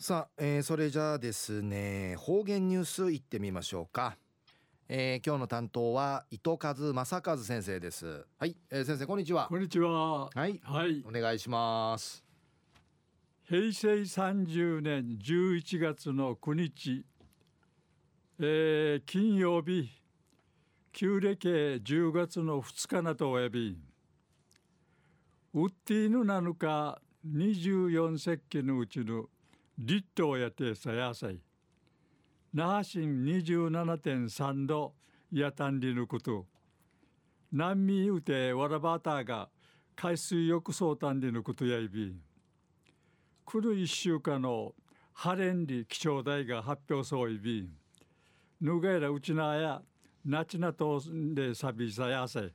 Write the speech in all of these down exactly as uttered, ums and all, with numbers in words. さあ、えー、それじゃあですね、方言ニュースいってみましょうか。えー、今日の担当は糸数正和先生です。はい、えー、先生こんにちは。こんにちは。はい、はい、お願いします。へいせいさんじゅうねんじゅういちがつのくにち、えー、金曜日、旧暦じゅうがつのふつかなとおやび、ウッティヌなのかにじゅうよんせっきのうちの立冬やてさやさい、那覇市 にじゅうななてんさんどやたんりぬこと、南民うてわらばたが海水浴そうたんりぬことやいび、来るいっしゅうかんの晴れんり気象台が発表そういび、ぬがいらうちなやなちなとでさびさやさい。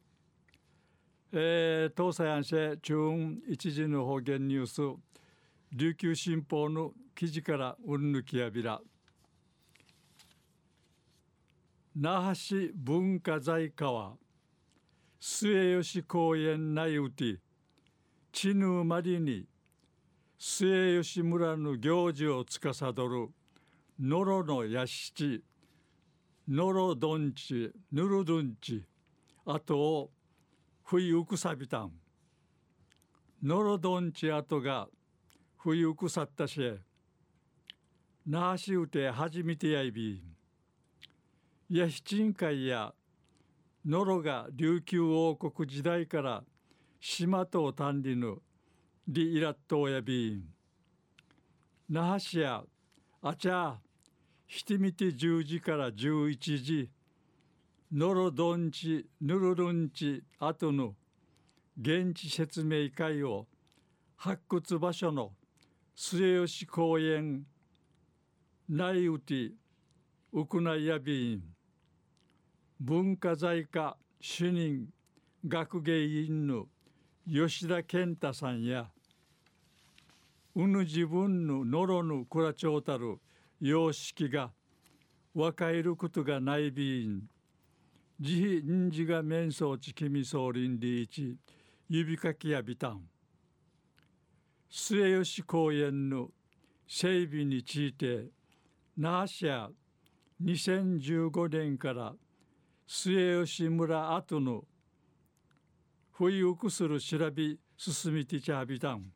えー、東西安市中央一時の方言ニュース、琉球新報の記事からうんぬきやびら。那覇市文化財課は末吉公園内うてちぬまりに末吉村の行事をつかさどるのろのやしち、のろどんち、ぬるどんち、あとをふいうくさびたん。のろどんちあとがふいうくさったし、那覇市うて初めてやいび。やしちんかいや、のろが琉球王国時代から島とたんりぬ、りいらっとおやび。那覇市や、あちゃ、ひてみてじゅうじからじゅういちじ、のろどんち、ぬるるんち、あとの現地説明会を発掘場所の末吉公園内うてうくないやびん。文化財課主任学芸員の吉田健太さんや、うぬ自分ののろぬくらちょうたる様式がわかえることがないびん。慈悲人事が面相地君総林理一指かきやびたん。末吉公園の整備について、那覇市やにせんじゅうごねんから末吉村後の不意くする調べ進みてちゃびたん。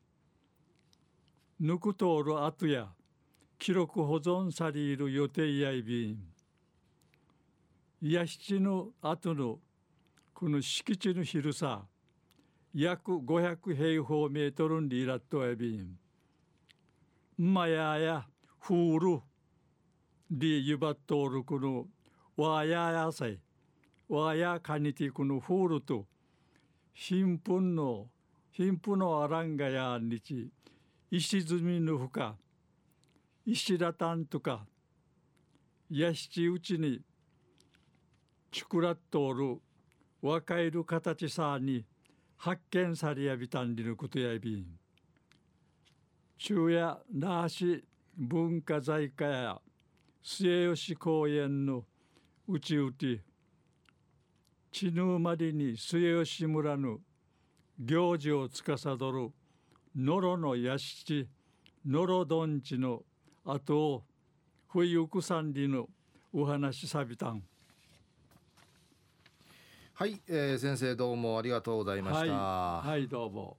ぬくとおる後や記録保存される予定やいびん。やしちの後のこの敷地の広さ約ごひゃくへいほうメートルにいらっとやびん。まややふうるでゆばっとおるこのわややさい、わやかにてこのふうると貧富の貧富のあらんがやにち石積みのふか石だたんとかやしちうちにちくらっとおるわかえる形さに発見されやびたんりのことやびん。昼夜那覇市文化財課や末吉公園のうちうてちぬまりに末吉村の行事をつかさどるのろのやしち、のろどんちのあとをふいゆくさんりのお話さびたん。はい、えー、先生どうもありがとうございました。はい、はい、どうも。